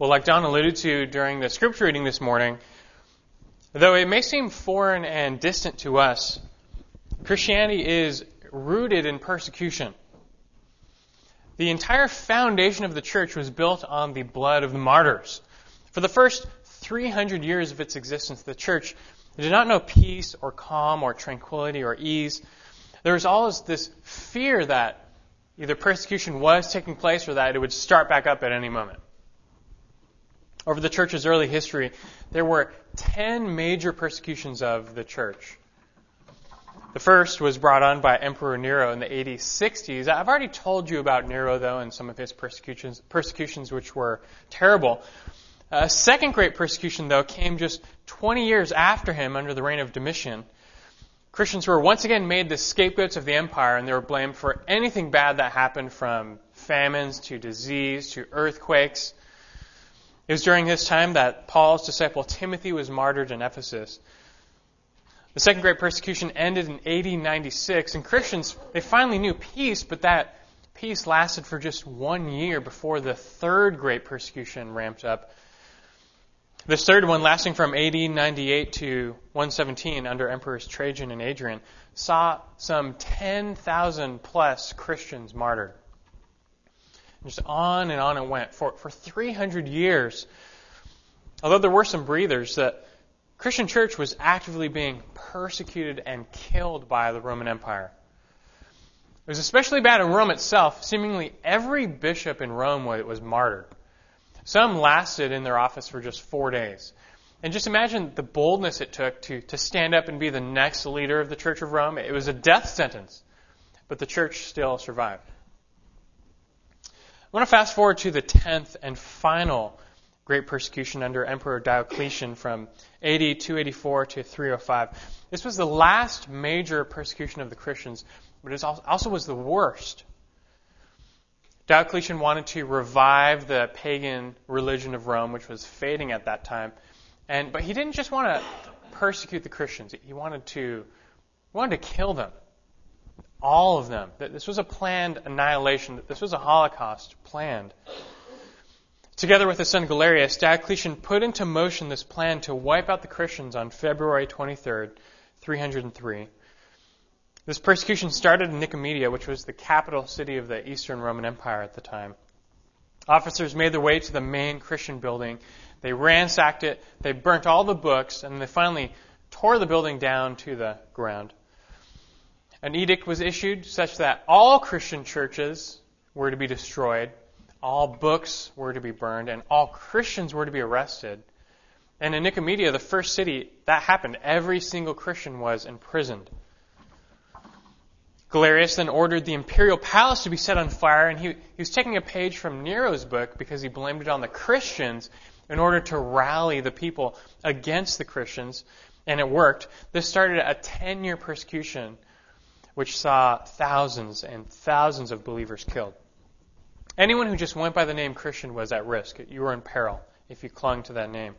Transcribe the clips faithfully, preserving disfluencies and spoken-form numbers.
Well, like Don alluded to during the scripture reading this morning, though it may seem foreign and distant to us, Christianity is rooted in persecution. The entire foundation of the church was built on the blood of the martyrs. For the first three hundred years of its existence, the church did not know peace or calm or tranquility or ease. There was always this fear that either persecution was taking place or that it would start back up at any moment. Over the church's early history, there were ten major persecutions of the church. The first was brought on by Emperor Nero in the A D sixties. I've already told you about Nero, though, and some of his persecutions, persecutions which were terrible. A second great persecution, though, came just twenty years after him under the reign of Domitian. Christians were once again made the scapegoats of the empire, and they were blamed for anything bad that happened, from famines to disease to earthquakes. It was during his time that Paul's disciple Timothy was martyred in Ephesus. The second great persecution ended in A D ninety-six, and Christians, they finally knew peace, but that peace lasted for just one year before the third great persecution ramped up. This third one, lasting from A D ninety-eight to one seventeen under Emperors Trajan and Hadrian, saw some ten thousand plus Christians martyred. And just on and on it went for, for three hundred years. Although there were some breathers, the Christian church was actively being persecuted and killed by the Roman Empire. It was especially bad in Rome itself. Seemingly every bishop in Rome was martyred. Some lasted in their office for just four days. And just imagine the boldness it took to, to stand up and be the next leader of the Church of Rome. It was a death sentence, but the church still survived. I want to fast forward to the tenth and final great persecution under Emperor Diocletian from A D two eighty-four to three oh five. This was the last major persecution of the Christians, but it also was the worst. Diocletian wanted to revive the pagan religion of Rome, which was fading at that time. And but he didn't just want to persecute the Christians. He wanted to he wanted to kill them. All of them. This was a planned annihilation. This was a Holocaust planned. Together with his son Galerius, Diocletian put into motion this plan to wipe out the Christians on February twenty-third, three hundred three. This persecution started in Nicomedia, which was the capital city of the Eastern Roman Empire at the time. Officers made their way to the main Christian building. They ransacked it, they burnt all the books, and they finally tore the building down to the ground. An edict was issued such that all Christian churches were to be destroyed, all books were to be burned, and all Christians were to be arrested. And in Nicomedia, the first city, that happened. Every single Christian was imprisoned. Galerius then ordered the imperial palace to be set on fire, and he, he was taking a page from Nero's book because he blamed it on the Christians in order to rally the people against the Christians, and it worked. This started a ten-year persecution which saw thousands and thousands of believers killed. Anyone who just went by the name Christian was at risk. You were in peril if you clung to that name.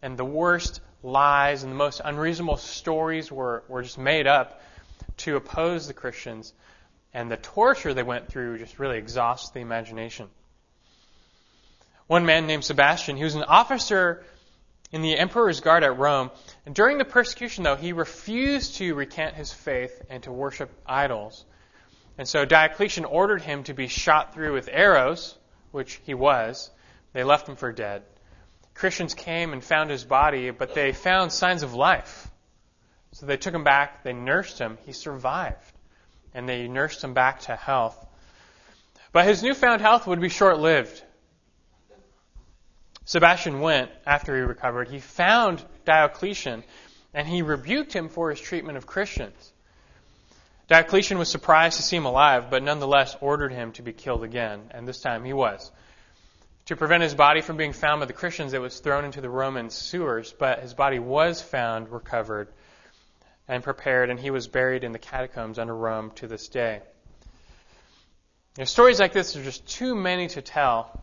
And the worst lies and the most unreasonable stories were, were just made up to oppose the Christians, and the torture they went through just really exhausts the imagination. One man named Sebastian, he was an officer in the emperor's guard at Rome, and during the persecution, though, he refused to recant his faith and to worship idols. And so Diocletian ordered him to be shot through with arrows, which he was. They left him for dead. Christians came and found his body, but they found signs of life. So they took him back, they nursed him, he survived, and they nursed him back to health. But his newfound health would be short-lived. Sebastian went, after he recovered, he found Diocletian, and he rebuked him for his treatment of Christians. Diocletian was surprised to see him alive, but nonetheless ordered him to be killed again, and this time he was. To prevent his body from being found by the Christians, it was thrown into the Roman sewers, but his body was found, recovered, and prepared, and he was buried in the catacombs under Rome to this day. You know, stories like this are just too many to tell.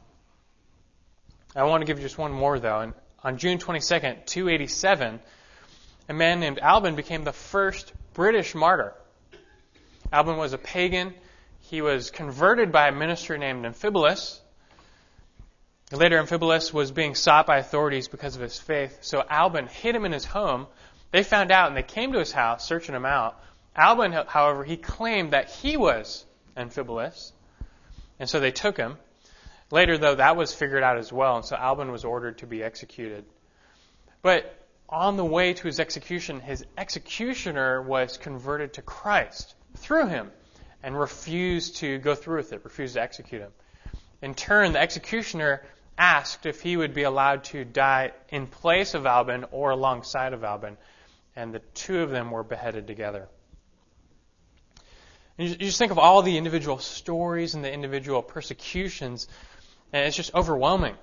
I want to give you just one more, though. And on June twenty-second, two eighty-seven, a man named Alban became the first British martyr. Alban was a pagan. He was converted by a minister named Amphibolus. Later, Amphibolus was being sought by authorities because of his faith, so Alban hid him in his home. They found out, and they came to his house, searching him out. Alban, however, he claimed that he was Amphibolus, and so they took him. Later, though, that was figured out as well, and so Alban was ordered to be executed. But on the way to his execution, his executioner was converted to Christ through him and refused to go through with it, refused to execute him. In turn, the executioner asked if he would be allowed to die in place of Alban or alongside of Alban, and the two of them were beheaded together. And you just think of all the individual stories and the individual persecutions, and it's just overwhelming.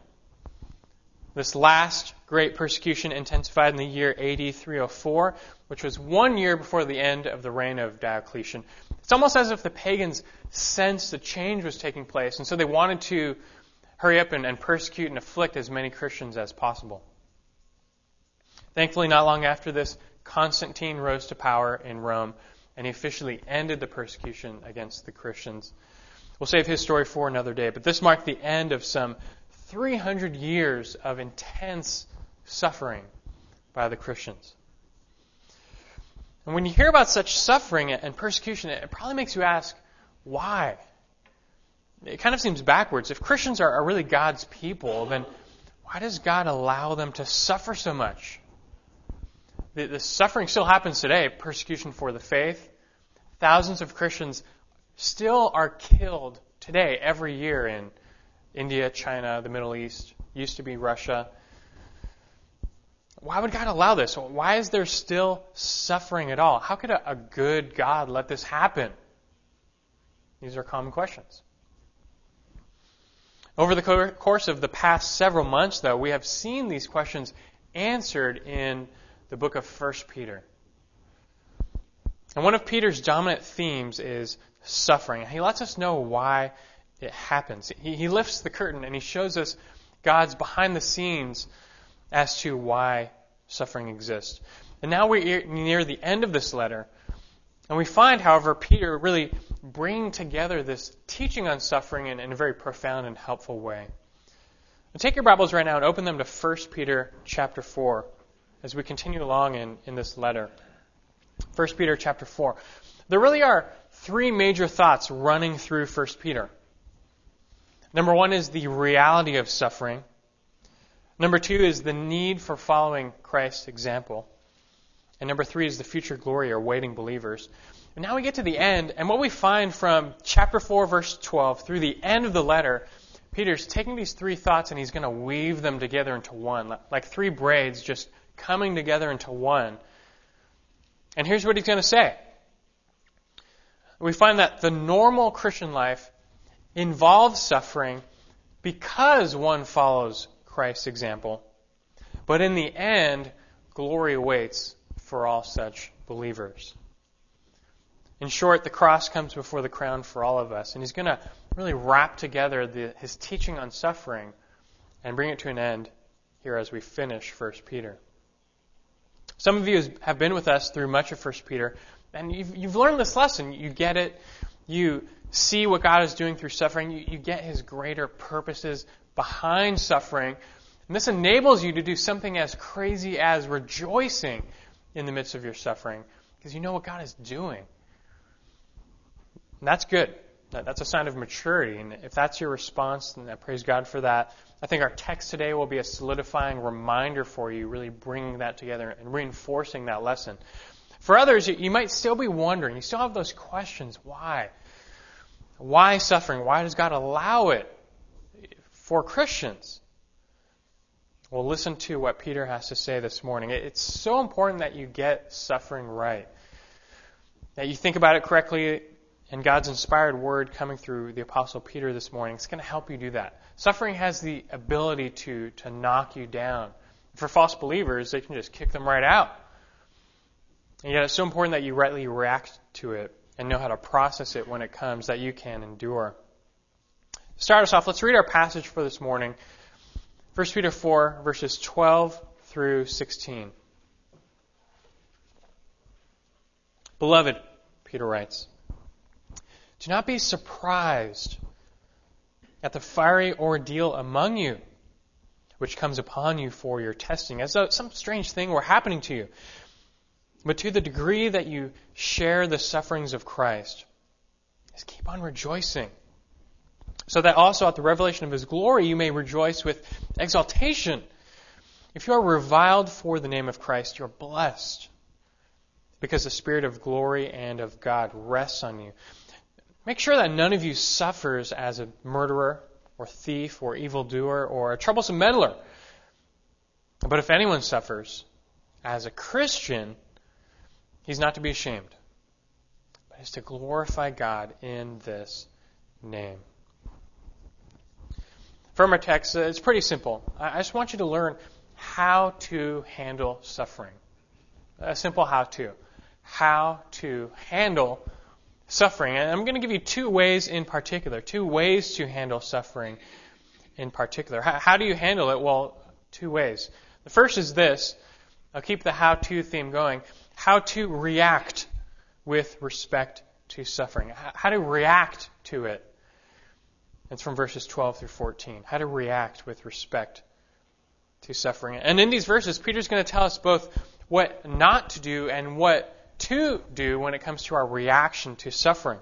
This last great persecution intensified in the year A D three oh four, which was one year before the end of the reign of Diocletian. It's almost as if the pagans sensed the change was taking place, and so they wanted to hurry up and, and persecute and afflict as many Christians as possible. Thankfully, not long after this, Constantine rose to power in Rome, and he officially ended the persecution against the Christians. We'll save his story for another day, but this marked the end of some three hundred years of intense suffering by the Christians. And when you hear about such suffering and persecution, it probably makes you ask, why? It kind of seems backwards. If Christians are really God's people, then why does God allow them to suffer so much? The, the suffering still happens today, persecution for the faith. Thousands of Christians still are killed today, every year in India, China, the Middle East, used to be Russia. Why would God allow this? Why is there still suffering at all? How could a, a good God let this happen? These are common questions. Over the co- course of the past several months, though, we have seen these questions answered in the book of First Peter. And one of Peter's dominant themes is suffering. He lets us know why it happens. He, he lifts the curtain and he shows us God's behind the scenes as to why suffering exists. And now we're near the end of this letter. And we find, however, Peter really bringing together this teaching on suffering in, in a very profound and helpful way. And take your Bibles right now and open them to First Peter chapter four as we continue along in, in this letter. First Peter chapter four. There really are three major thoughts running through First Peter. Number one is the reality of suffering. Number two is the need for following Christ's example. And number three is the future glory or waiting believers. And now we get to the end, and what we find from chapter four, verse twelve, through the end of the letter, Peter's taking these three thoughts and he's going to weave them together into one, like three braids just coming together into one. And here's what he's going to say. We find that the normal Christian life involves suffering because one follows Christ's example. But in the end, glory awaits for all such believers. In short, the cross comes before the crown for all of us. And he's going to really wrap together the, his teaching on suffering and bring it to an end here as we finish First Peter. Some of you have been with us through much of First Peter, and you've, you've learned this lesson. You get it. You see what God is doing through suffering. You, you get his greater purposes behind suffering. And this enables you to do something as crazy as rejoicing in the midst of your suffering, because you know what God is doing. And that's good. That's a sign of maturity. And if that's your response, then I praise God for that. I think our text today will be a solidifying reminder for you, really bringing that together and reinforcing that lesson. For others, you might still be wondering. You still have those questions. Why? Why suffering? Why does God allow it for Christians? Well, listen to what Peter has to say this morning. It's so important that you get suffering right, that you think about it correctly, and God's inspired word coming through the Apostle Peter this morning is going to help you do that. Suffering has the ability to, to knock you down. For false believers, they can just kick them right out. And yet it's so important that you rightly react to it and know how to process it when it comes, that you can endure. To start us off, let's read our passage for this morning. First Peter four, verses twelve through sixteen. Beloved, Peter writes, do not be surprised at the fiery ordeal among you which comes upon you for your testing, as though some strange thing were happening to you. But to the degree that you share the sufferings of Christ, just keep on rejoicing, so that also at the revelation of His glory you may rejoice with exaltation. If you are reviled for the name of Christ, you are blessed, because the Spirit of glory and of God rests on you. Make sure that none of you suffers as a murderer or thief or evildoer or a troublesome meddler. But if anyone suffers as a Christian, he's not to be ashamed, but is to glorify God in this name. From our text, it's pretty simple. I just want you to learn how to handle suffering. A simple how-to. How to handle suffering. And I'm going to give you two ways in particular, two ways to handle suffering in particular. How, how do you handle it? Well, two ways. The first is this. I'll keep the how-to theme going. How to react with respect to suffering. How, how to react to it. It's from verses twelve through fourteen. How to react with respect to suffering. And in these verses, Peter's going to tell us both what not to do and what to do when it comes to our reaction to suffering.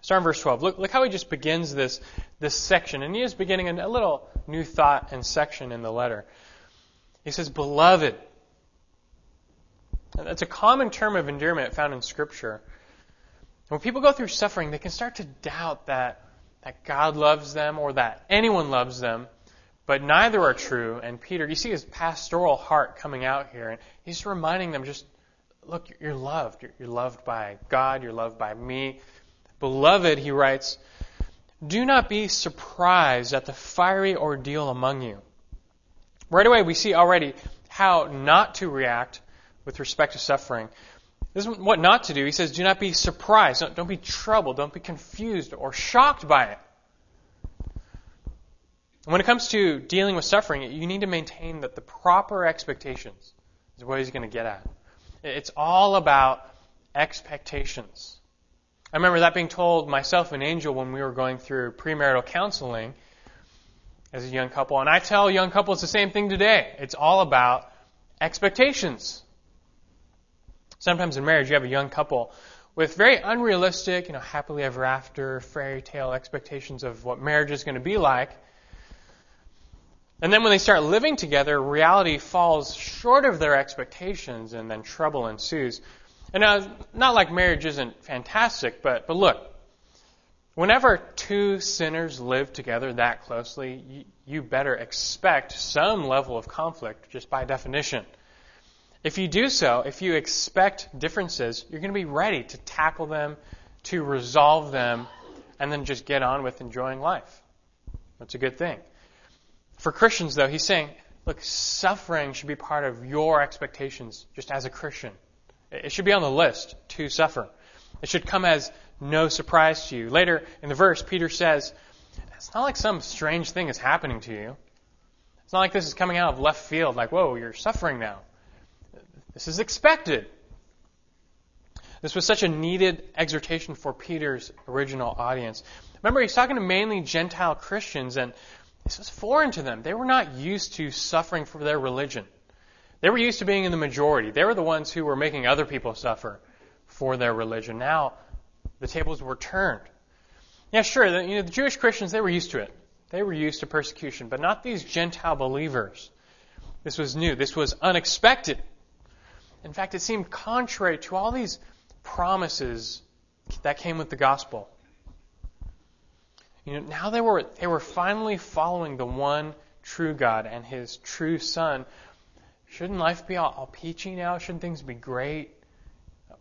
Start in verse twelve. Look, look how he just begins this, this section. And he is beginning a little new thought and section in the letter. He says, Beloved. And that's a common term of endearment found in Scripture. When people go through suffering, they can start to doubt that, that God loves them or that anyone loves them. But neither are true. And Peter, you see his pastoral heart coming out here. And he's reminding them just, look, you're loved. You're loved by God. You're loved by me. Beloved, he writes, do not be surprised at the fiery ordeal among you. Right away, we see already how not to react with respect to suffering. This is what not to do. He says, do not be surprised. Don't, don't be troubled. Don't be confused or shocked by it. And when it comes to dealing with suffering, you need to maintain that the proper expectations is what he's going to get at. It's all about expectations. I remember that being told myself and Angel when we were going through premarital counseling as a young couple. And I tell young couples the same thing today. It's all about expectations. Sometimes in marriage, you have a young couple with very unrealistic, you know, happily ever after, fairy tale expectations of what marriage is going to be like. And then when they start living together, reality falls short of their expectations, and then trouble ensues. And now, not like marriage isn't fantastic, but, but look, whenever two sinners live together that closely, you, you better expect some level of conflict just by definition. If you do so, if you expect differences, you're going to be ready to tackle them, to resolve them, and then just get on with enjoying life. That's a good thing. For Christians, though, he's saying, look, suffering should be part of your expectations just as a Christian. It should be on the list to suffer. It should come as no surprise to you. Later in the verse, Peter says, it's not like some strange thing is happening to you. It's not like this is coming out of left field, like, whoa, you're suffering now. This is expected. This was such a needed exhortation for Peter's original audience. Remember, he's talking to mainly Gentile Christians, and this was foreign to them. They were not used to suffering for their religion. They were used to being in the majority. They were the ones who were making other people suffer for their religion. Now, the tables were turned. Yeah, sure, the, you know, the Jewish Christians, they were used to it. They were used to persecution, but not these Gentile believers. This was new. This was unexpected. In fact, it seemed contrary to all these promises that came with the gospel. You know, now they were they were finally following the one true God and His true Son. Shouldn't life be all, all peachy now? Shouldn't things be great?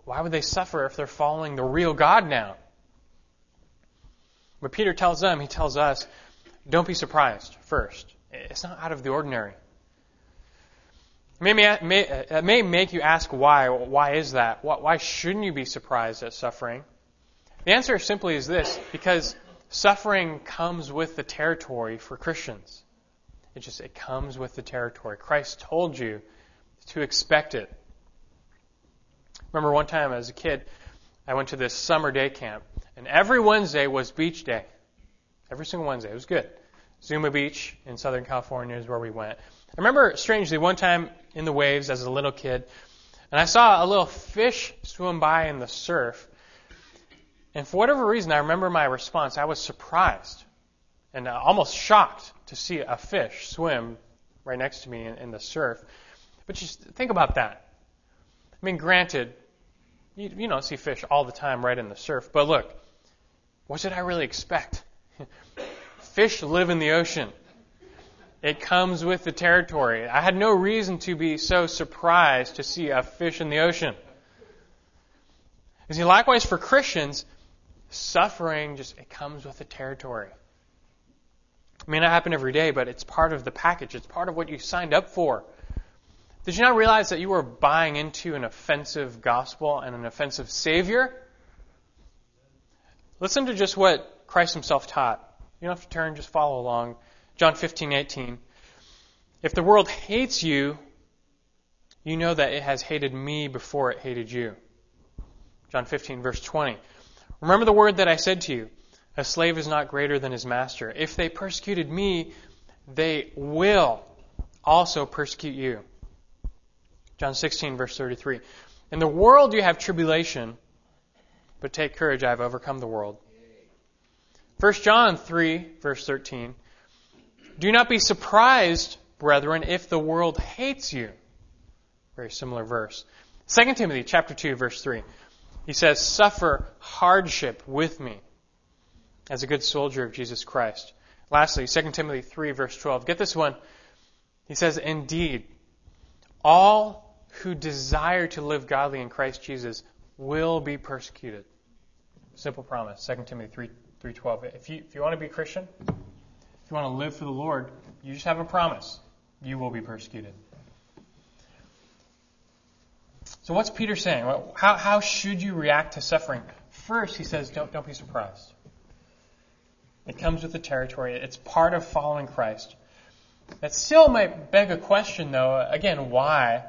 Why would they suffer if they're following the real God now? But Peter tells them, he tells us, don't be surprised first. It's not out of the ordinary. It may, may, it may make you ask why. Why is that? Why shouldn't you be surprised at suffering? The answer simply is this, because suffering comes with the territory for Christians. It just, it comes with the territory. Christ told you to expect it. Remember one time as a kid, I went to this summer day camp, and every Wednesday was beach day. Every single Wednesday. It was good. Zuma Beach in Southern California is where we went. I remember, strangely, one time in the waves as a little kid, and I saw a little fish swim by in the surf. And for whatever reason, I remember my response. I was surprised and almost shocked to see a fish swim right next to me in, in the surf. But just think about that. I mean, granted, you, you don't see fish all the time right in the surf. But look, what did I really expect? Fish live in the ocean. It comes with the territory. I had no reason to be so surprised to see a fish in the ocean. You see, likewise for Christians, suffering just it comes with the territory. It may not happen every day, but it's part of the package. It's part of what you signed up for. Did you not realize that you were buying into an offensive gospel and an offensive Savior? Listen to just what Christ himself taught. You don't have to turn, just follow along. John fifteen eighteen. If the world hates you, you know that it has hated me before it hated you. John fifteen, verse twenty. Remember the word that I said to you, a slave is not greater than his master. If they persecuted me, they will also persecute you. John sixteen, verse thirty-three. In the world you have tribulation, but take courage, I have overcome the world. First John three, verse thirteen. Do not be surprised, brethren, if the world hates you. Very similar verse. Second Timothy chapter two, verse three. He says, suffer hardship with me as a good soldier of Jesus Christ. Lastly, Second Timothy three, verse twelve. Get this one. He says, indeed, all who desire to live godly in Christ Jesus will be persecuted. Simple promise. Second Timothy three, three twelve. If you, if you want to be a Christian, if you want to live for the Lord, you just have a promise. You will be persecuted. So what's Peter saying? How, how should you react to suffering? First, he says, don't, don't be surprised. It comes with the territory. It's part of following Christ. That still might beg a question, though, again, why?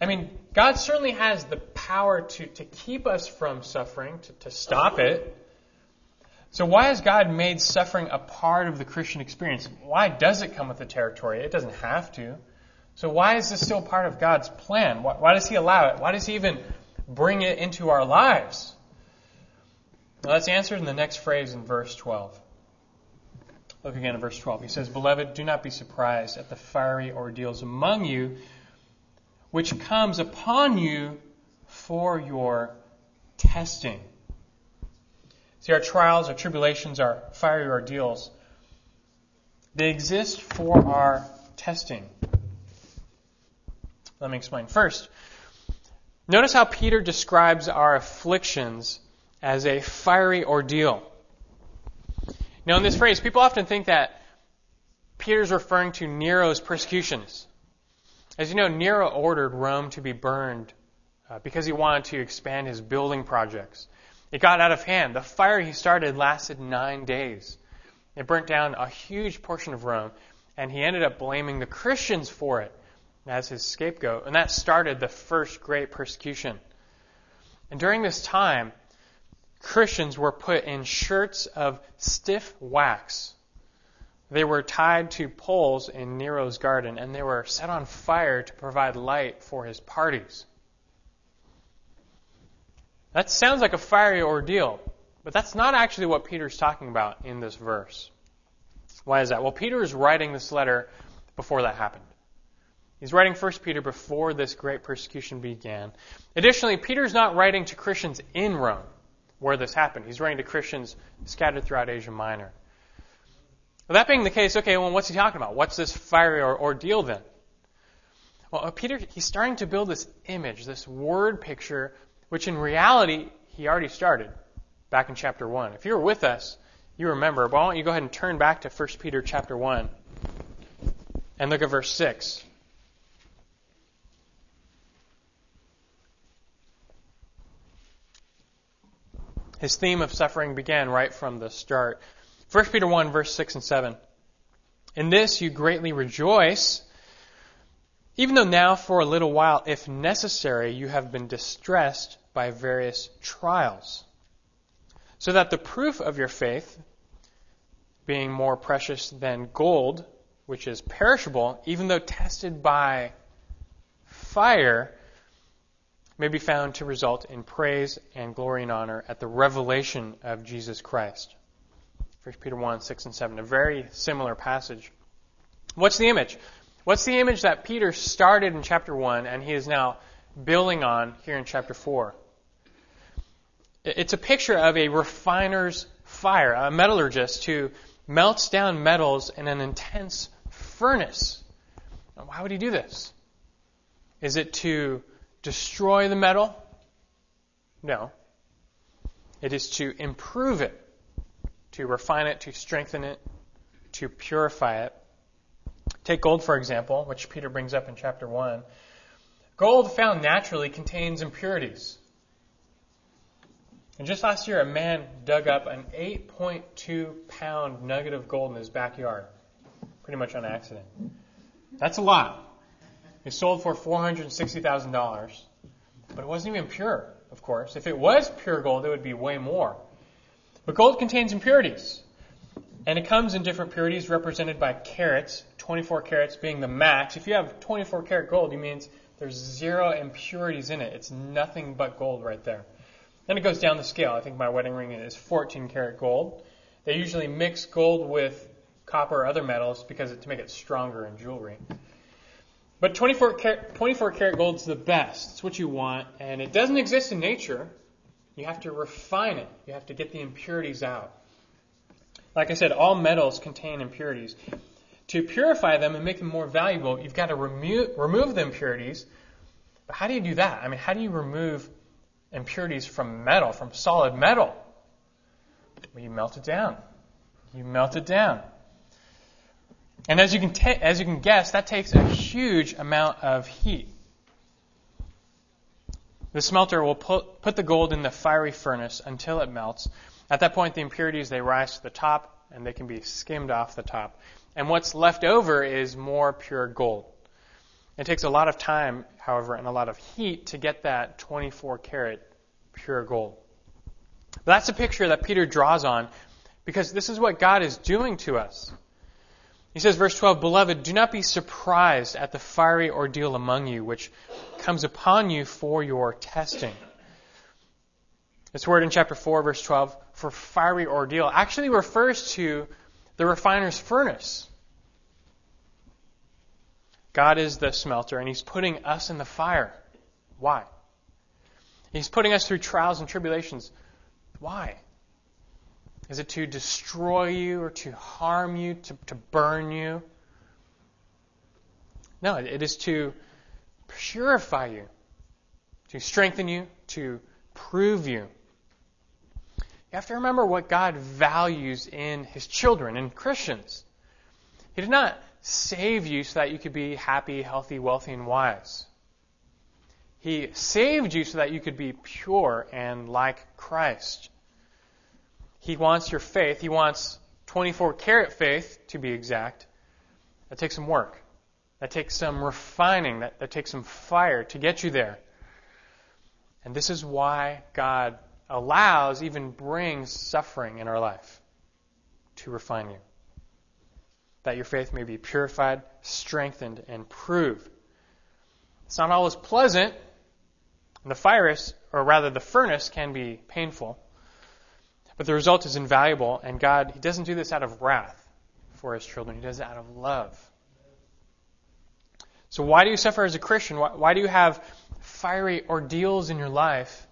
I mean, God certainly has the power to, to keep us from suffering, to, to stop it. So why has God made suffering a part of the Christian experience? Why does it come with the territory? It doesn't have to. So why is this still part of God's plan? Why, why does he allow it? Why does he even bring it into our lives? Well, that's answered in the next phrase in verse twelve. Look again at verse twelve. He says, beloved, do not be surprised at the fiery ordeals among you, which comes upon you for your testing. See, our trials, our tribulations, our fiery ordeals, they exist for our testing. Let me explain. First, notice how Peter describes our afflictions as a fiery ordeal. Now, in this phrase, people often think that Peter's referring to Nero's persecutions. As you know, Nero ordered Rome to be burned uh, because he wanted to expand his building projects. It got out of hand. The fire he started lasted nine days. It burnt down a huge portion of Rome, and he ended up blaming the Christians for it as his scapegoat. And that started the first great persecution. And during this time, Christians were put in shirts of stiff wax. They were tied to poles in Nero's garden, and they were set on fire to provide light for his parties. That sounds like a fiery ordeal, but that's not actually what Peter's talking about in this verse. Why is that? Well, Peter is writing this letter before that happened. He's writing First Peter before this great persecution began. Additionally, Peter's not writing to Christians in Rome where this happened. He's writing to Christians scattered throughout Asia Minor. Well, that being the case, okay, well, what's he talking about? What's this fiery or ordeal then? Well, Peter, he's starting to build this image, this word picture, which in reality, he already started back in chapter one. If you were with us, you remember. But why don't you go ahead and turn back to First Peter chapter one and look at verse six. His theme of suffering began right from the start. First Peter one, verse six and seven. In this you greatly rejoice, even though now for a little while, if necessary, you have been distressed by various trials, so that the proof of your faith, being more precious than gold, which is perishable, even though tested by fire, may be found to result in praise and glory and honor at the revelation of Jesus Christ. First Peter one, six and seven, a very similar passage. What's the image? What's the image that Peter started in chapter one and he is now building on here in chapter four? It's a picture of a refiner's fire, a metallurgist who melts down metals in an intense furnace. Now, why would he do this? Is it to destroy the metal? No. It is to improve it, to refine it, to strengthen it, to purify it. Take gold, for example, which Peter brings up in chapter one. Gold found naturally contains impurities. And just last year, a man dug up an eight point two pound nugget of gold in his backyard, pretty much on accident. That's a lot. It sold for four hundred sixty thousand dollars, but it wasn't even pure, of course. If it was pure gold, it would be way more. But gold contains impurities, and it comes in different purities represented by carats, twenty-four carats being the max. If you have twenty-four carat gold, it means there's zero impurities in it. It's nothing but gold right there. Then it goes down the scale. I think my wedding ring is fourteen karat gold. They usually mix gold with copper or other metals because it, to make it stronger in jewelry. But twenty-four karat gold is the best. It's what you want, and it doesn't exist in nature. You have to refine it. You have to get the impurities out. Like I said, all metals contain impurities. To purify them and make them more valuable, you've got to remo- remove the impurities. But how do you do that? I mean, how do you remove impurities from metal, from solid metal? Well, you melt it down. You melt it down. And as you can ta- as you can guess, that takes a huge amount of heat. The smelter will put, put the gold in the fiery furnace until it melts. At that point, the impurities, they rise to the top, and they can be skimmed off the top. And what's left over is more pure gold. It takes a lot of time, however, and a lot of heat to get that twenty-four karat pure gold. But that's a picture that Peter draws on, because this is what God is doing to us. He says, verse twelve, "Beloved, do not be surprised at the fiery ordeal among you, which comes upon you for your testing." This word in chapter four, verse twelve, for fiery ordeal, actually refers to the refiner's furnace. God is the smelter, and he's putting us in the fire. Why? He's putting us through trials and tribulations. Why? Is it to destroy you or to harm you, to, to burn you? No, it is to purify you, to strengthen you, to prove you. You have to remember what God values in his children, in Christians. He did not save you so that you could be happy, healthy, wealthy, and wise. He saved you so that you could be pure and like Christ. He wants your faith. He wants twenty-four karat faith, to be exact. That takes some work. That takes some refining. That, that takes some fire to get you there. And this is why God allows, even brings suffering in our life to refine you, that your faith may be purified, strengthened, and proved. It's not always pleasant, and the fires, or rather the furnace, can be painful, but the result is invaluable, and God, he doesn't do this out of wrath for his children. He does it out of love. So why do you suffer as a Christian? Why, why do you have fiery ordeals in your life?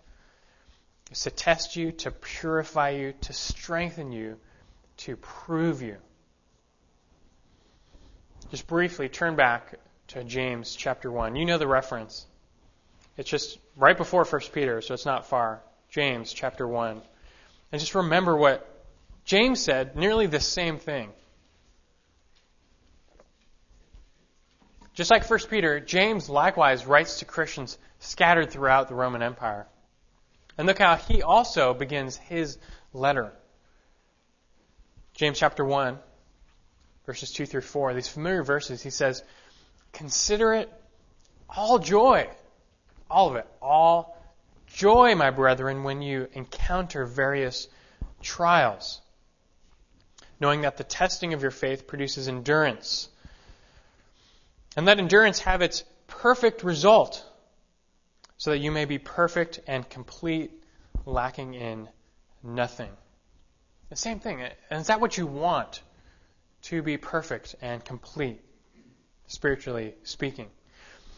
It's to test you, to purify you, to strengthen you, to prove you. Just briefly, turn back to James chapter one. You know the reference. It's just right before First Peter, so it's not far. James chapter one. And just remember what James said, nearly the same thing. Just like First Peter, James likewise writes to Christians scattered throughout the Roman Empire. And look how he also begins his letter. James chapter one, verses two through four, these familiar verses, he says, "Consider it all joy, all of it, all joy, my brethren, when you encounter various trials, knowing that the testing of your faith produces endurance. And let endurance have its perfect result, so that you may be perfect and complete, lacking in nothing. The same thing. And is that what you want? To be perfect and complete, spiritually speaking.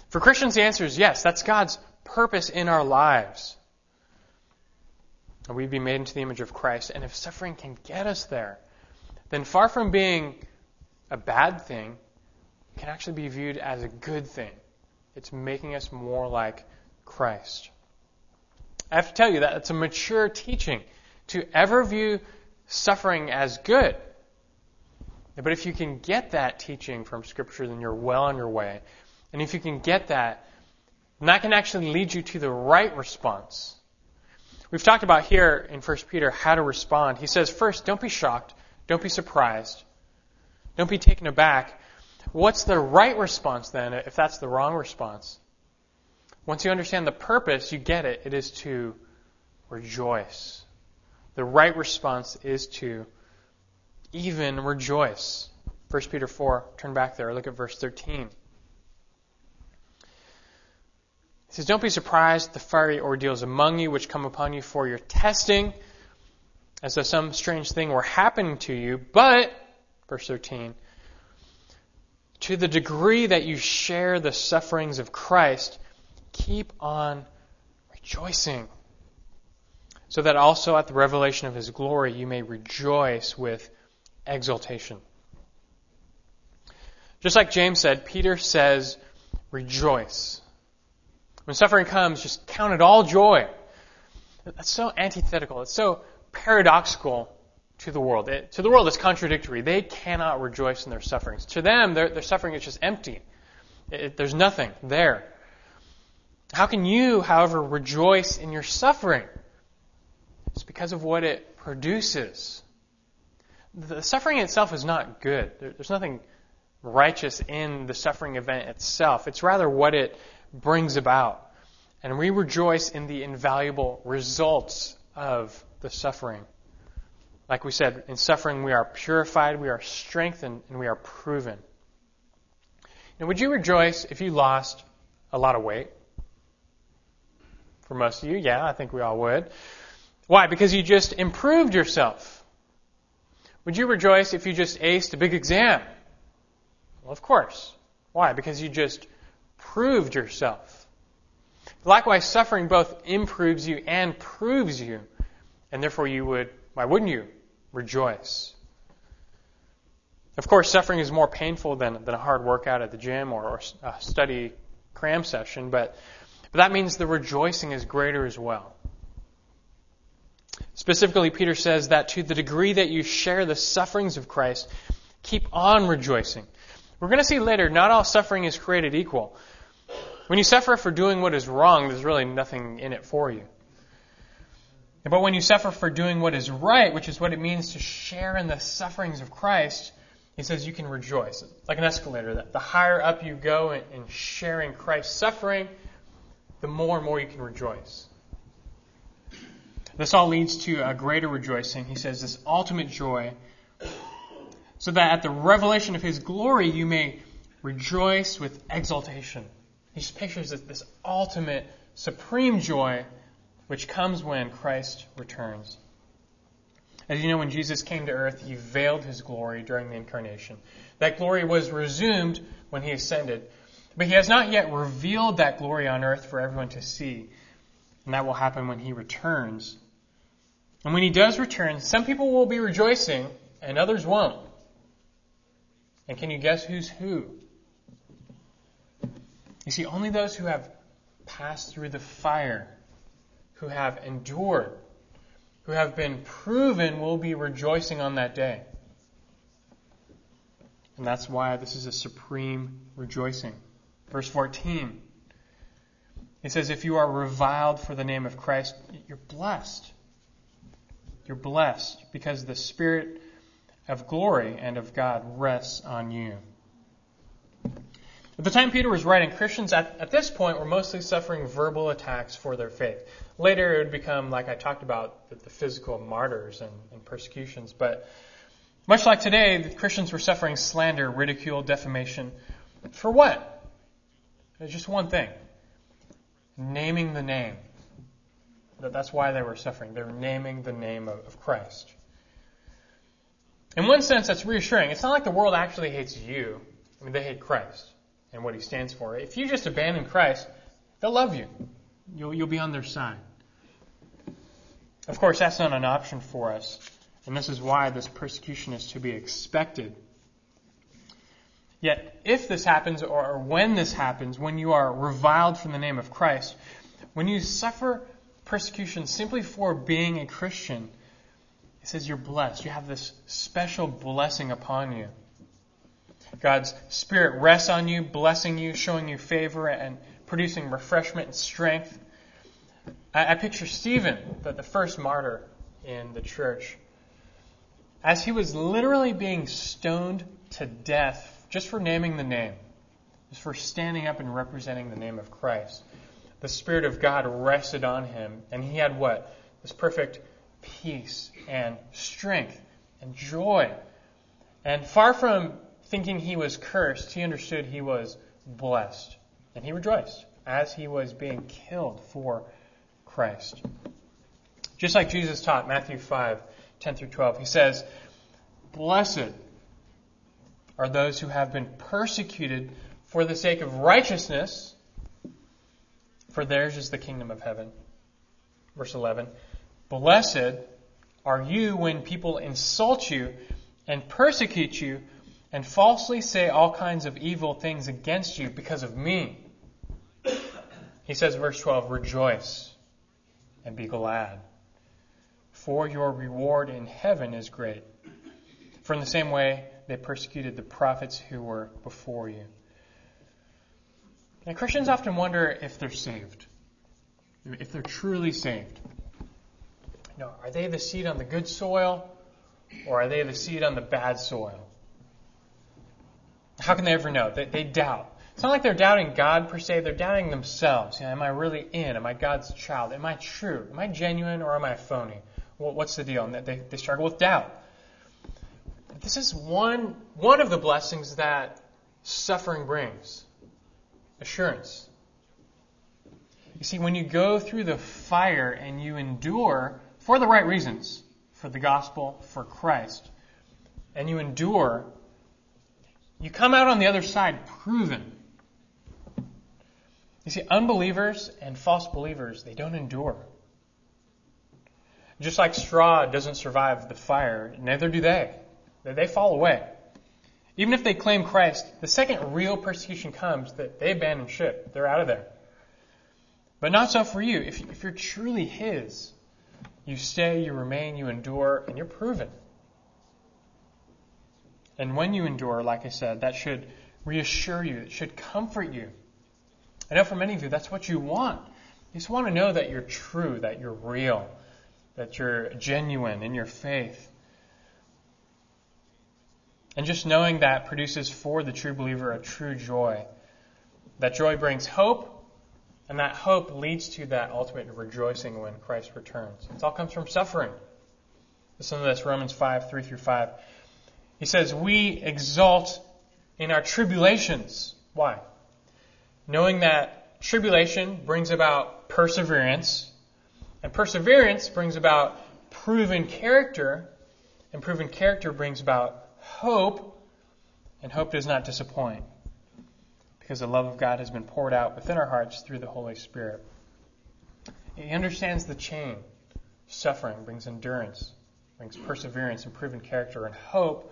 For Christians, the answer is yes. That's God's purpose in our lives. And we'd be made into the image of Christ. And if suffering can get us there, then far from being a bad thing, it can actually be viewed as a good thing. It's making us more like Christ. I have to tell you that it's a mature teaching to ever view suffering as good. But if you can get that teaching from Scripture, then you're well on your way. And if you can get that, then that can actually lead you to the right response. We've talked about here in First Peter how to respond. He says, first, don't be shocked. Don't be surprised. Don't be taken aback. What's the right response then if that's the wrong response? Once you understand the purpose, you get it. It is to rejoice. The right response is to even rejoice. First Peter four, turn back there, look at verse thirteen. It says, don't be surprised at the fiery ordeals among you which come upon you for your testing, as though some strange thing were happening to you, but, verse thirteen, to the degree that you share the sufferings of Christ, keep on rejoicing, so that also at the revelation of his glory you may rejoice with exaltation. Just like James said, Peter says, rejoice. When suffering comes, just count it all joy. That's so antithetical. It's so paradoxical to the world. It, to the world, it's contradictory. They cannot rejoice in their sufferings. To them, their, their suffering is just empty. It, it, there's nothing there. How can you, however, rejoice in your suffering? It's because of what it produces. The suffering itself is not good. There's nothing righteous in the suffering event itself. It's rather what it brings about. And we rejoice in the invaluable results of the suffering. Like we said, in suffering we are purified, we are strengthened, and we are proven. Now, would you rejoice if you lost a lot of weight? For most of you, yeah, I think we all would. Why? Because you just improved yourself. Would you rejoice if you just aced a big exam? Well, of course. Why? Because you just proved yourself. Likewise, suffering both improves you and proves you. And therefore you would, why wouldn't you, rejoice? Of course, suffering is more painful than, than a hard workout at the gym or, or a study cram session. But, but that means the rejoicing is greater as well. Specifically, Peter says that to the degree that you share the sufferings of Christ, keep on rejoicing. We're going to see later, not all suffering is created equal. When you suffer for doing what is wrong, there's really nothing in it for you. But when you suffer for doing what is right, which is what it means to share in the sufferings of Christ, he says you can rejoice. It's like an escalator. The higher up you go in sharing Christ's suffering, the more and more you can rejoice. This all leads to a greater rejoicing. He says this ultimate joy, so that at the revelation of his glory you may rejoice with exaltation. He just pictures this ultimate, supreme joy which comes when Christ returns. As you know, when Jesus came to earth, he veiled his glory during the incarnation. That glory was resumed when he ascended, but he has not yet revealed that glory on earth for everyone to see. And that will happen when he returns. And when he does return, some people will be rejoicing and others won't. And can you guess who's who? You see, only those who have passed through the fire, who have endured, who have been proven will be rejoicing on that day. And that's why this is a supreme rejoicing. Verse fourteen, it says, if you are reviled for the name of Christ, you're blessed. You're blessed because the Spirit of glory and of God rests on you. At the time Peter was writing, Christians at, at this point were mostly suffering verbal attacks for their faith. Later it would become, like I talked about, the, the physical martyrs and, and persecutions. But Much like today, the Christians were suffering slander, ridicule, defamation. For what? There's just one thing. Naming the name. That's why they were suffering. They were naming the name of Christ. In one sense, that's reassuring. It's not like the world actually hates you. I mean, they hate Christ and what he stands for. If you just abandon Christ, they'll love you. You'll, you'll be on their side. Of course, that's not an option for us. And this is why this persecution is to be expected. Yet, if this happens, or when this happens, when you are reviled for the name of Christ, when you suffer persecution simply for being a Christian, it says you're blessed. You have this special blessing upon you. God's Spirit rests on you, blessing you, showing you favor, and producing refreshment and strength. I, I picture Stephen, the, the first martyr in the church. As he was literally being stoned to death just for naming the name, just for standing up and representing the name of Christ, the Spirit of God rested on him, and he had what? This perfect peace and strength and joy. And far from thinking he was cursed, he understood he was blessed. And he rejoiced as he was being killed for Christ. Just like Jesus taught, Matthew five, ten through twelve. He says, "Blessed are those who have been persecuted for the sake of righteousness, for theirs is the kingdom of heaven." Verse eleven, "Blessed are you when people insult you and persecute you and falsely say all kinds of evil things against you because of me." He says, verse twelve, "Rejoice and be glad, for your reward in heaven is great. For in the same way they persecuted the prophets who were before you." Now, Christians often wonder if they're saved, if they're truly saved. You know, are they the seed on the good soil, or are they the seed on the bad soil? How can they ever know? They, they doubt. It's not like they're doubting God per se. They're doubting themselves. You know, am I really in? Am I God's child? Am I true? Am I genuine, or am I phony? What's the deal? And they, they struggle with doubt. This is one, one of the blessings that suffering brings. Assurance. You see, when you go through the fire and you endure for the right reasons, for the gospel, for Christ, and you endure, you come out on the other side proven. You see, unbelievers and false believers, they don't endure. Just like straw doesn't survive the fire, neither do they. They fall away. Even if they claim Christ, the second real persecution comes that they abandon ship. They're out of there. But not so for you. If, if you're truly His, you stay, you remain, you endure, and you're proven. And when you endure, like I said, that should reassure you. It should comfort you. I know for many of you, that's what you want. You just want to know that you're true, that you're real, that you're genuine in your faith. And just knowing that produces for the true believer a true joy. That joy brings hope, and that hope leads to that ultimate rejoicing when Christ returns. It all comes from suffering. Listen to this, Romans five, three through five. He says, "We exult in our tribulations." Why? "Knowing that tribulation brings about perseverance, and perseverance brings about proven character, and proven character brings about hope, and hope does not disappoint, because the love of God has been poured out within our hearts through the Holy Spirit." He understands the chain. Suffering brings endurance, brings perseverance and proven character and hope,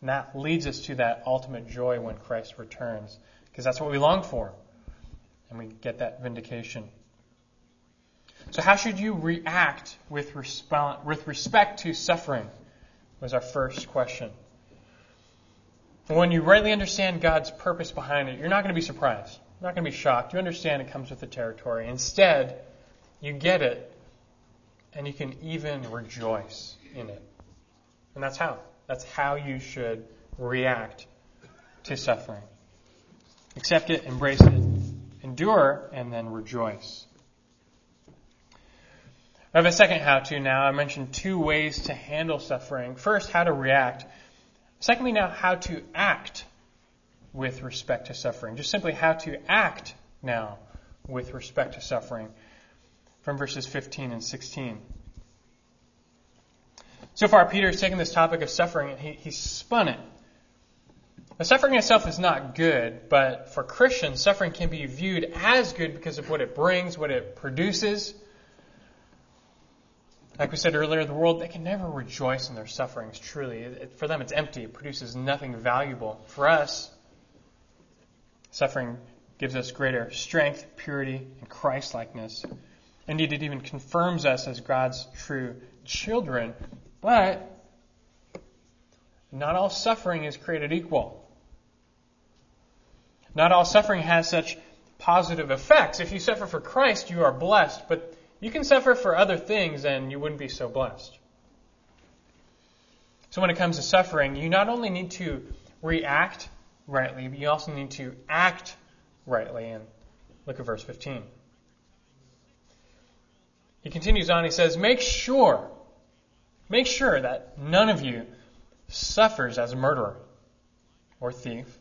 and that leads us to that ultimate joy when Christ returns, because that's what we long for, and we get that vindication. So how should you react with resp- with respect to suffering was our first question. When you rightly understand God's purpose behind it, you're not going to be surprised. You're not going to be shocked. You understand it comes with the territory. Instead, you get it, and you can even rejoice in it. And that's how. That's how you should react to suffering. Accept it, embrace it, endure, and then rejoice. I have a second how-to now. I mentioned two ways to handle suffering. First, how to react. Secondly, now, how to act with respect to suffering. Just simply how to act now with respect to suffering from verses fifteen and sixteen. So far, Peter has taken this topic of suffering and he, he's spun it. Now, suffering itself is not good, but for Christians, suffering can be viewed as good because of what it brings, what it produces. Like we said earlier, the world, they can never rejoice in their sufferings, truly. It, it, for them, it's empty. It produces nothing valuable. For us, suffering gives us greater strength, purity, and Christ-likeness. Indeed, it even confirms us as God's true children. But not all suffering is created equal. Not all suffering has such positive effects. If you suffer for Christ, you are blessed, but you can suffer for other things and you wouldn't be so blessed. So when it comes to suffering, you not only need to react rightly, but you also need to act rightly. And look at verse fifteen. He continues on, he says, Make sure, make sure that none of you suffers as a murderer, or thief,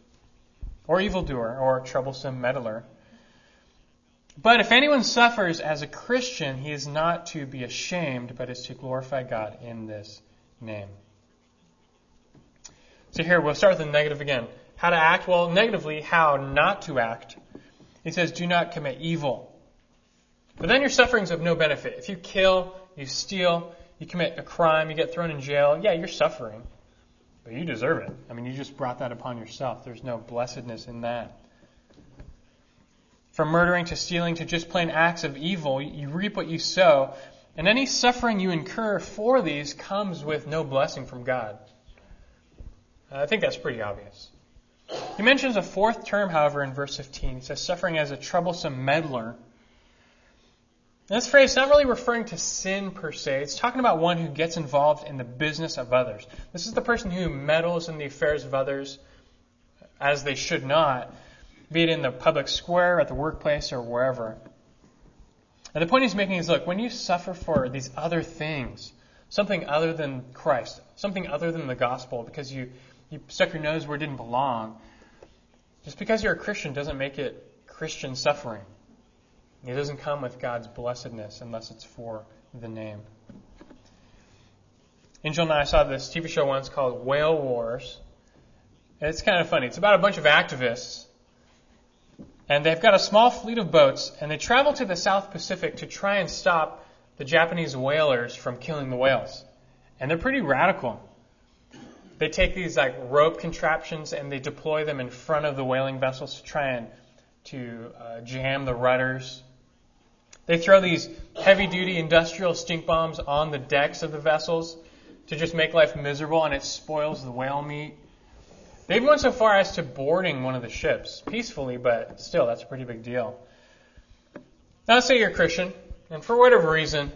or evildoer, or troublesome meddler. But if anyone suffers as a Christian, he is not to be ashamed, but is to glorify God in this name. So here, we'll start with the negative again. How to act? Well, negatively, how not to act. He says, do not commit evil. But then your suffering's of no benefit. If you kill, you steal, you commit a crime, you get thrown in jail, yeah, you're suffering. But you deserve it. I mean, you just brought that upon yourself. There's no blessedness in that. From murdering to stealing to just plain acts of evil, you reap what you sow. And any suffering you incur for these comes with no blessing from God. I think that's pretty obvious. He mentions a fourth term, however, in verse fifteen. He says, suffering as a troublesome meddler. And this phrase is not really referring to sin per se. It's talking about one who gets involved in the business of others. This is the person who meddles in the affairs of others as they should not, be it in the public square, at the workplace, or wherever. And the point he's making is, look, when you suffer for these other things, something other than Christ, something other than the gospel, because you, you stuck your nose where it didn't belong, just because you're a Christian doesn't make it Christian suffering. It doesn't come with God's blessedness unless it's for the name. Angel and I saw this T V show once called Whale Wars. And it's kind of funny. It's about a bunch of activists. And they've got a small fleet of boats. And they travel to the South Pacific to try and stop the Japanese whalers from killing the whales. And they're pretty radical. They take these like rope contraptions and they deploy them in front of the whaling vessels to try and to uh, jam the rudders. They throw these heavy-duty industrial stink bombs on the decks of the vessels to just make life miserable, and it spoils the whale meat. They've gone so far as to boarding one of the ships, peacefully, but still, that's a pretty big deal. Now, let's say you're a Christian, and for whatever reason,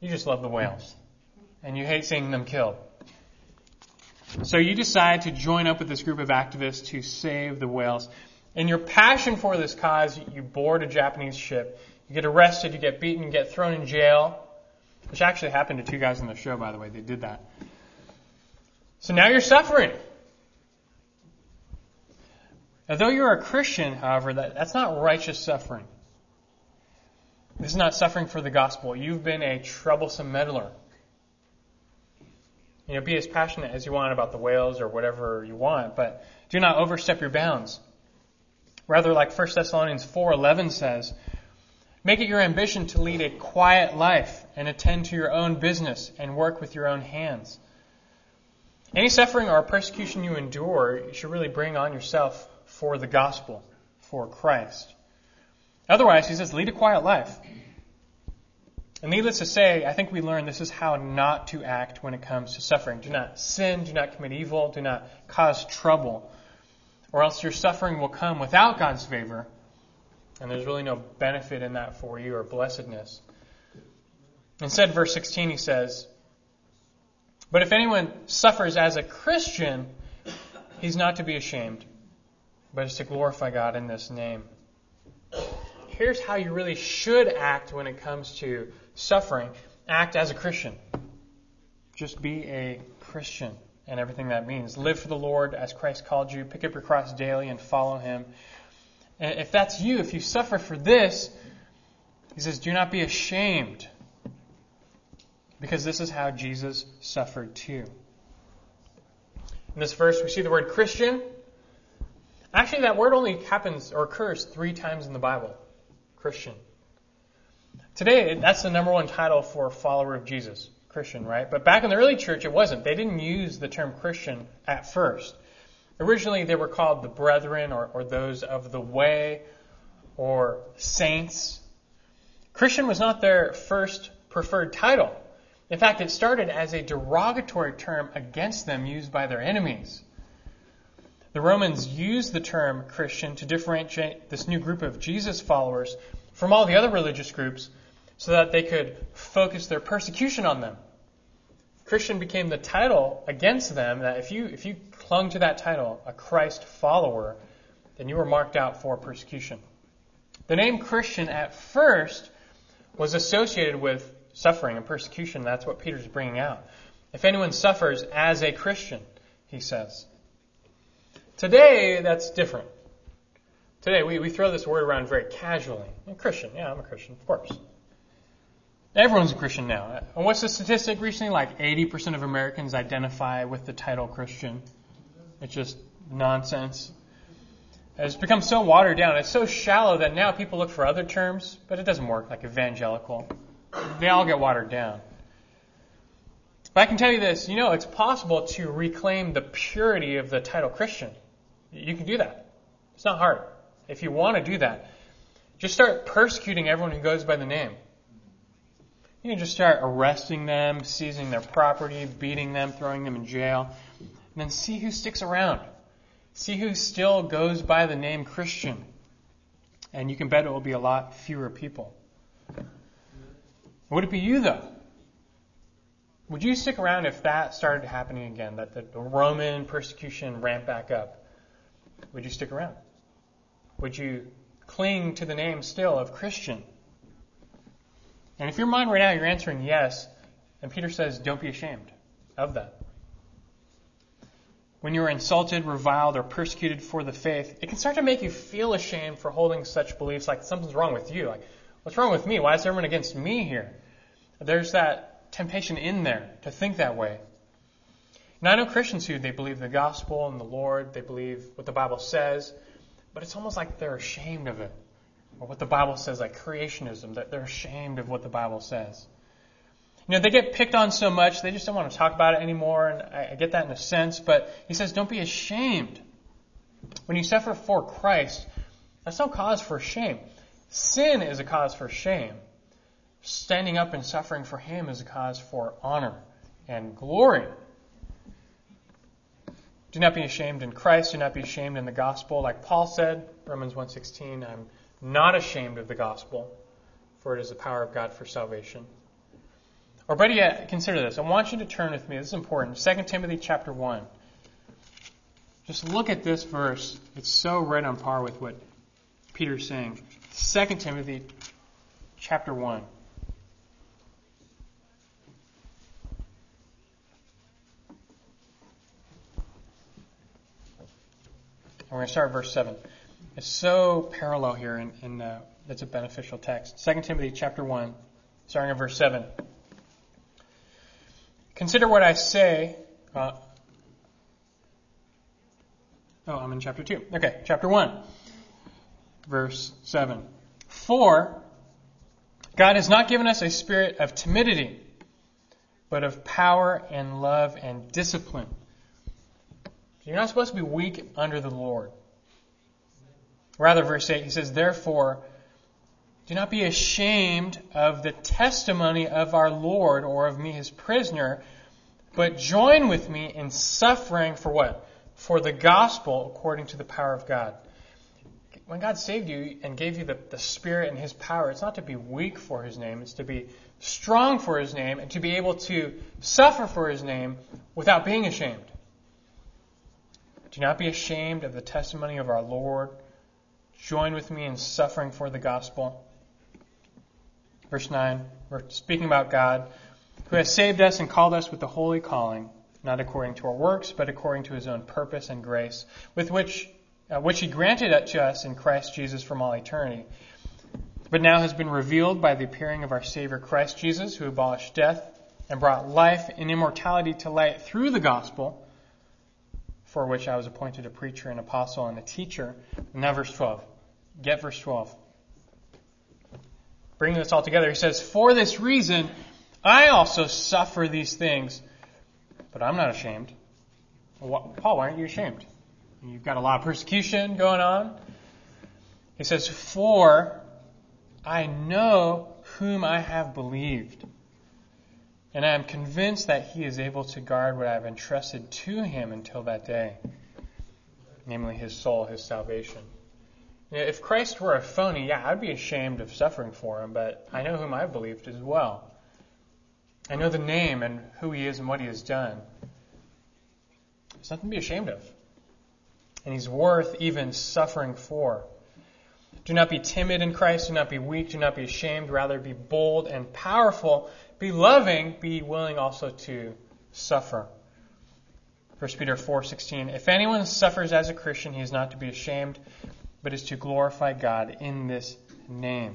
you just love the whales, and you hate seeing them killed. So you decide to join up with this group of activists to save the whales. In your passion for this cause, you board a Japanese ship. You get arrested, you get beaten, you get thrown in jail, which actually happened to two guys on the show, by the way. They did that. So now you're suffering. Now, though you're a Christian, however, that, that's not righteous suffering. This is not suffering for the gospel. You've been a troublesome meddler. You know, be as passionate as you want about the whales or whatever you want, but do not overstep your bounds. Rather, like First Thessalonians four eleven says, make it your ambition to lead a quiet life and attend to your own business and work with your own hands. Any suffering or persecution you endure, you should really bring on yourself for the gospel, for Christ. Otherwise, he says, lead a quiet life. And needless to say, I think we learn this is how not to act when it comes to suffering. Do not sin, do not commit evil, do not cause trouble. Or else your suffering will come without God's favor, and there's really no benefit in that for you or blessedness. Instead, verse sixteen, he says, but if anyone suffers as a Christian, he's not to be ashamed, but is to glorify God in this name. Here's how you really should act when it comes to suffering. Act as a Christian. Just be a Christian. and everything that means. Live for the Lord as Christ called you. Pick up your cross daily and follow him. And if that's you, if you suffer for this, he says, do not be ashamed, because this is how Jesus suffered too. In this verse, we see the word Christian. Actually, that word only happens or occurs three times in the Bible. Christian. Today, that's the number one title for a follower of Jesus. Christian, right? But back in the early church, it wasn't. They didn't use the term Christian at first. Originally, they were called the brethren, or, or those of the way, or saints. Christian was not their first preferred title. In fact, it started as a derogatory term against them used by their enemies. The Romans used the term Christian to differentiate this new group of Jesus followers from all the other religious groups so that they could focus their persecution on them. Christian became the title against them that if you if you clung to that title, a Christ follower, then you were marked out for persecution. The name Christian at first was associated with suffering and persecution. That's what Peter's bringing out. If anyone suffers as a Christian, he says. Today, that's different. Today, we, we throw this word around very casually. I'm Christian. Yeah, I'm a Christian, of course. Everyone's a Christian now. And what's the statistic recently? Like eighty percent of Americans identify with the title Christian. It's just nonsense. It's become so watered down. It's so shallow that now people look for other terms, but it doesn't work, like evangelical. They all get watered down. But I can tell you this, you know, it's possible to reclaim the purity of the title Christian. You can do that. It's not hard. If you want to do that, just start persecuting everyone who goes by the name. You can just start arresting them, seizing their property, beating them, throwing them in jail, and then see who sticks around. See who still goes by the name Christian. And you can bet it will be a lot fewer people. Would it be you, though? Would you stick around if that started happening again, that the Roman persecution ramped back up? Would you stick around? Would you cling to the name still of Christian? And if your mind right now, you're answering yes, and Peter says, don't be ashamed of that. When you are insulted, reviled, or persecuted for the faith, it can start to make you feel ashamed for holding such beliefs, like something's wrong with you, like, what's wrong with me? Why is everyone against me here? There's that temptation in there to think that way. Now, I know Christians who, they believe the gospel and the Lord. They believe what the Bible says. But it's almost like they're ashamed of it. Or what the Bible says, like creationism. That they're ashamed of what the Bible says. You know, they get picked on so much, they just don't want to talk about it anymore. And I, I get that in a sense. But he says, don't be ashamed. When you suffer for Christ, that's no cause for shame. Sin is a cause for shame. Standing up and suffering for him is a cause for honor and glory. Do not be ashamed in Christ. Do not be ashamed in the gospel. Like Paul said, Romans one sixteen, I'm not ashamed of the gospel, for it is the power of God for salvation. Or better yet, consider this. I want you to turn with me. This is important. Second Timothy chapter one. Just look at this verse. It's so right on par with what Peter's saying. Second Timothy chapter one. We're going to start at verse seven. It's so parallel here, and, and uh, it's a beneficial text. Second Timothy chapter one, starting at verse seven. Consider what I say. Uh, oh, I'm in chapter two. Okay, chapter one. Verse seven. For God has not given us a spirit of timidity, but of power and love and discipline. You're not supposed to be weak under the Lord. Rather, verse eight, he says, therefore, do not be ashamed of the testimony of our Lord or of me, his prisoner, but join with me in suffering for what? For the gospel according to the power of God. When God saved you and gave you the, the Spirit and his power, it's not to be weak for his name. It's to be strong for his name and to be able to suffer for his name without being ashamed. Do not be ashamed of the testimony of our Lord. Join with me in suffering for the gospel. Verse nine, we're speaking about God, who has saved us and called us with the holy calling, not according to our works, but according to his own purpose and grace, with which uh, which he granted to us in Christ Jesus from all eternity, but now has been revealed by the appearing of our Savior Christ Jesus, who abolished death and brought life and immortality to light through the gospel, for which I was appointed a preacher, an apostle, and a teacher. Now verse twelve. Get verse twelve. Bringing this all together, he says, for this reason, I also suffer these things, but I'm not ashamed. Well, Paul, why aren't you ashamed? You've got a lot of persecution going on. He says, for I know whom I have believed, and I am convinced that he is able to guard what I have entrusted to him until that day, namely his soul, his salvation. If Christ were a phony, yeah, I'd be ashamed of suffering for him, but I know whom I've believed as well. I know the name and who he is and what he has done. There's nothing to be ashamed of. And he's worth even suffering for. Do not be timid in Christ. Do not be weak. Do not be ashamed. Rather, be bold and powerful. Be loving. Be willing also to suffer. First Peter four sixteen. If anyone suffers as a Christian, he is not to be ashamed, but is to glorify God in this name.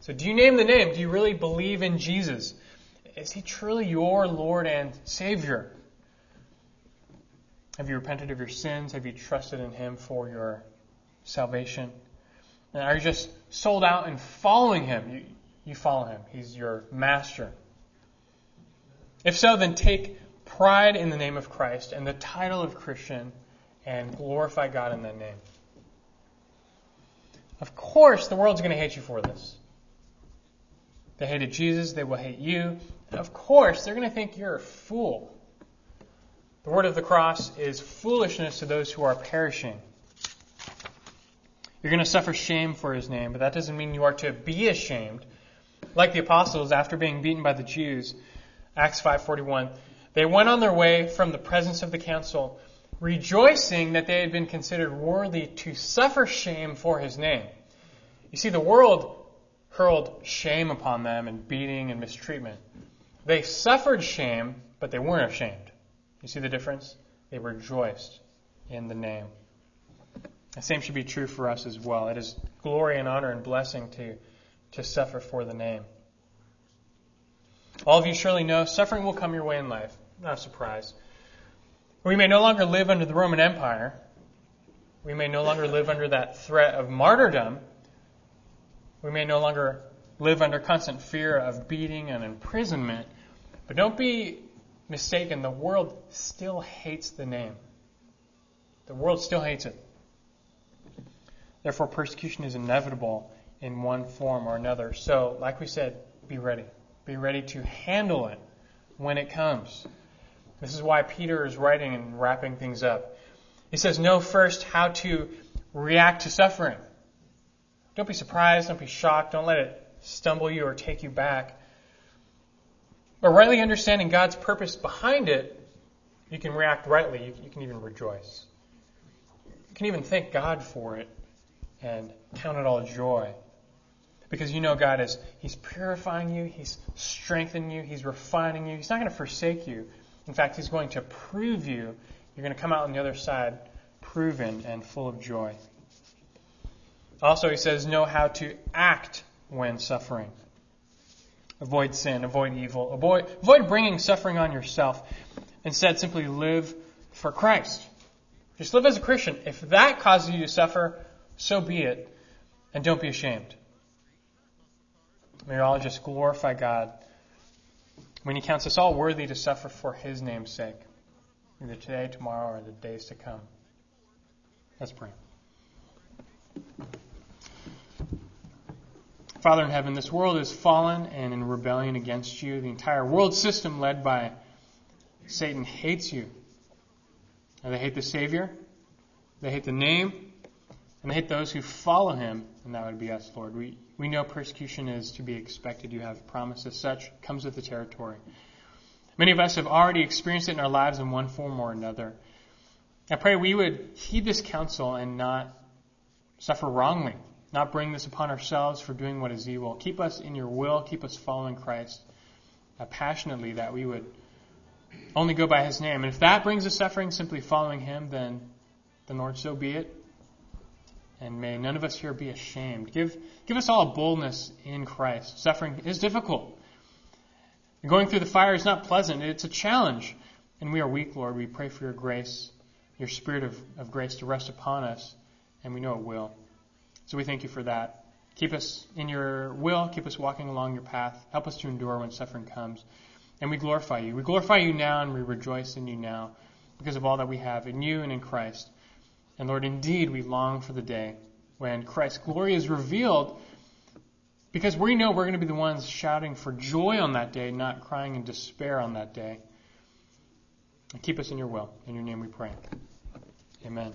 So do you name the name? Do you really believe in Jesus? Is he truly your Lord and Savior? Have you repented of your sins? Have you trusted in him for your salvation? And are you just sold out and following him? You, you follow him. He's your master. If so, then take pride in the name of Christ and the title of Christian and glorify God in that name. Of course, the world's going to hate you for this. They hated Jesus. They will hate you. Of course, they're going to think you're a fool. The word of the cross is foolishness to those who are perishing. You're going to suffer shame for his name, but that doesn't mean you are to be ashamed. Like the apostles, after being beaten by the Jews, Acts five forty-one, they went on their way from the presence of the council, rejoicing that they had been considered worthy to suffer shame for his name. You see, the world hurled shame upon them and beating and mistreatment. They suffered shame, but they weren't ashamed. You see the difference? They rejoiced in the name. The same should be true for us as well. It is glory and honor and blessing to, to suffer for the name. All of you surely know suffering will come your way in life. Not a surprise. We may no longer live under the Roman Empire. We may no longer live under that threat of martyrdom. We may no longer live under constant fear of beating and imprisonment. But don't be mistaken. The world still hates the name. The world still hates it. Therefore, persecution is inevitable in one form or another. So, like we said, be ready. Be ready to handle it when it comes. This is why Peter is writing and wrapping things up. He says, know first how to react to suffering. Don't be surprised. Don't be shocked. Don't let it stumble you or take you back. But rightly understanding God's purpose behind it, you can react rightly. You, you can even rejoice. You can even thank God for it and count it all joy. Because you know God is, he's purifying you. He's strengthening you. He's refining you. He's not going to forsake you. In fact, he's going to prove you. You're going to come out on the other side proven and full of joy. Also, he says, know how to act when suffering. Avoid sin, avoid evil, avoid, avoid bringing suffering on yourself. Instead, simply live for Christ. Just live as a Christian. If that causes you to suffer, so be it. And don't be ashamed. May all just glorify God when he counts us all worthy to suffer for his name's sake, either today, tomorrow, or the days to come. Let's pray. Father in heaven, this world is fallen and in rebellion against you. The entire world system led by Satan hates you. And they hate the Savior, they hate the name, and they hate those who follow him, and that would be us, Lord. We We know persecution is to be expected. You have promised as such. It comes with the territory. Many of us have already experienced it in our lives in one form or another. I pray we would heed this counsel and not suffer wrongly, not bring this upon ourselves for doing what is evil. Keep us in your will. Keep us following Christ uh, passionately, that we would only go by his name. And if that brings us suffering, simply following him, then the Lord, so be it. And may none of us here be ashamed. Give, give us all a boldness in Christ. Suffering is difficult. And going through the fire is not pleasant. It's a challenge. And we are weak, Lord. We pray for your grace, your spirit of, of grace to rest upon us. And we know it will. So we thank you for that. Keep us in your will. Keep us walking along your path. Help us to endure when suffering comes. And we glorify you. We glorify you now and we rejoice in you now because of all that we have in you and in Christ. And Lord, indeed, we long for the day when Christ's glory is revealed, because we know we're going to be the ones shouting for joy on that day, not crying in despair on that day. And keep us in your will. In your name we pray. Amen.